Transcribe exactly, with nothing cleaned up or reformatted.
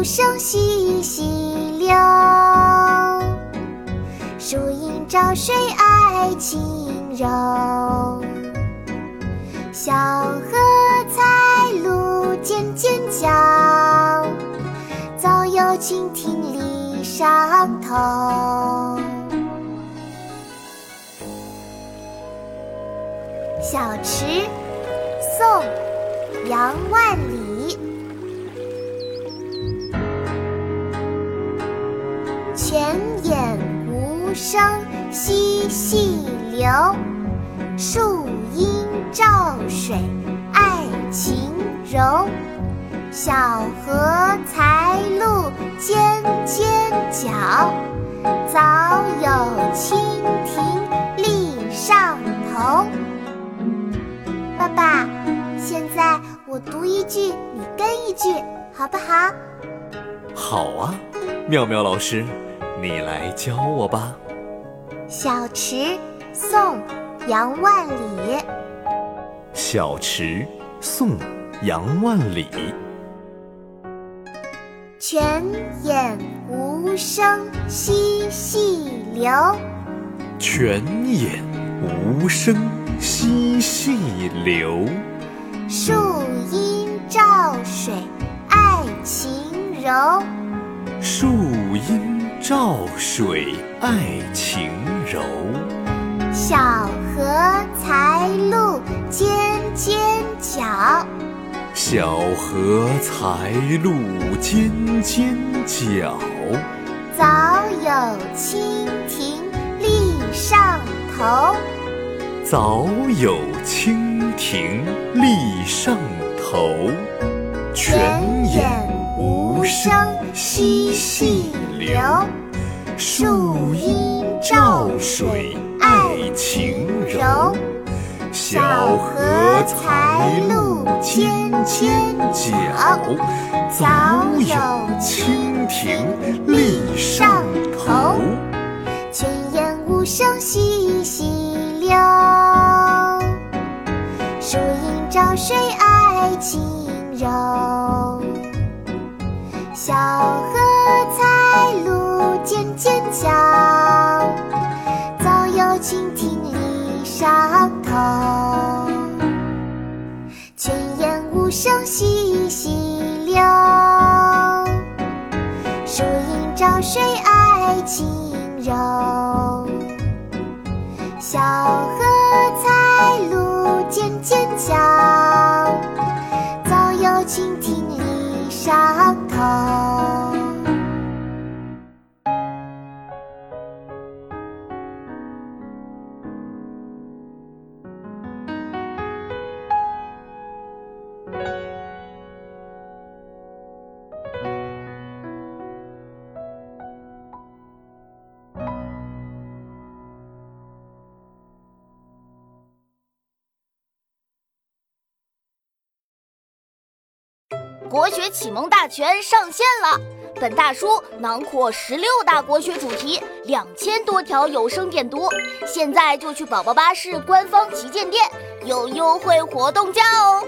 鼓声淅淅流，树阴照水爱晴柔。小荷才露尖尖角，早有蜻蜓立上头。小池，宋·杨万里。泉眼无声惜细流，树阴照水爱晴柔。小荷才露尖尖角，早有蜻蜓立上头。爸爸，现在我读一句，你跟一句，好不好？好啊，妙妙老师，你来教我吧。小池，宋·杨万里。小池，宋·杨万里。泉眼无声惜细流，泉眼无声惜细流。树阴照水爱晴柔，树阴照水爱晴柔。小荷才露尖尖角，小荷才露尖尖角。早有蜻蜓立上头，早有蜻蜓立上头。泉眼无声惜细流，树阴照水爱晴柔。小荷才露尖尖角，早有蜻蜓立上头。泉眼无声惜细流，树阴照水爱晴柔。小荷才露尖尖角，早有蜻蜓立上头。泉眼无声惜细流，树阴照水爱晴柔。小荷才露尖尖角，早有蜻蜓立上头。国学启蒙大全上线了，本大书囊括十六大国学主题，两千多条有声点读，现在就去宝宝巴士官方旗舰店，有优惠活动价哦。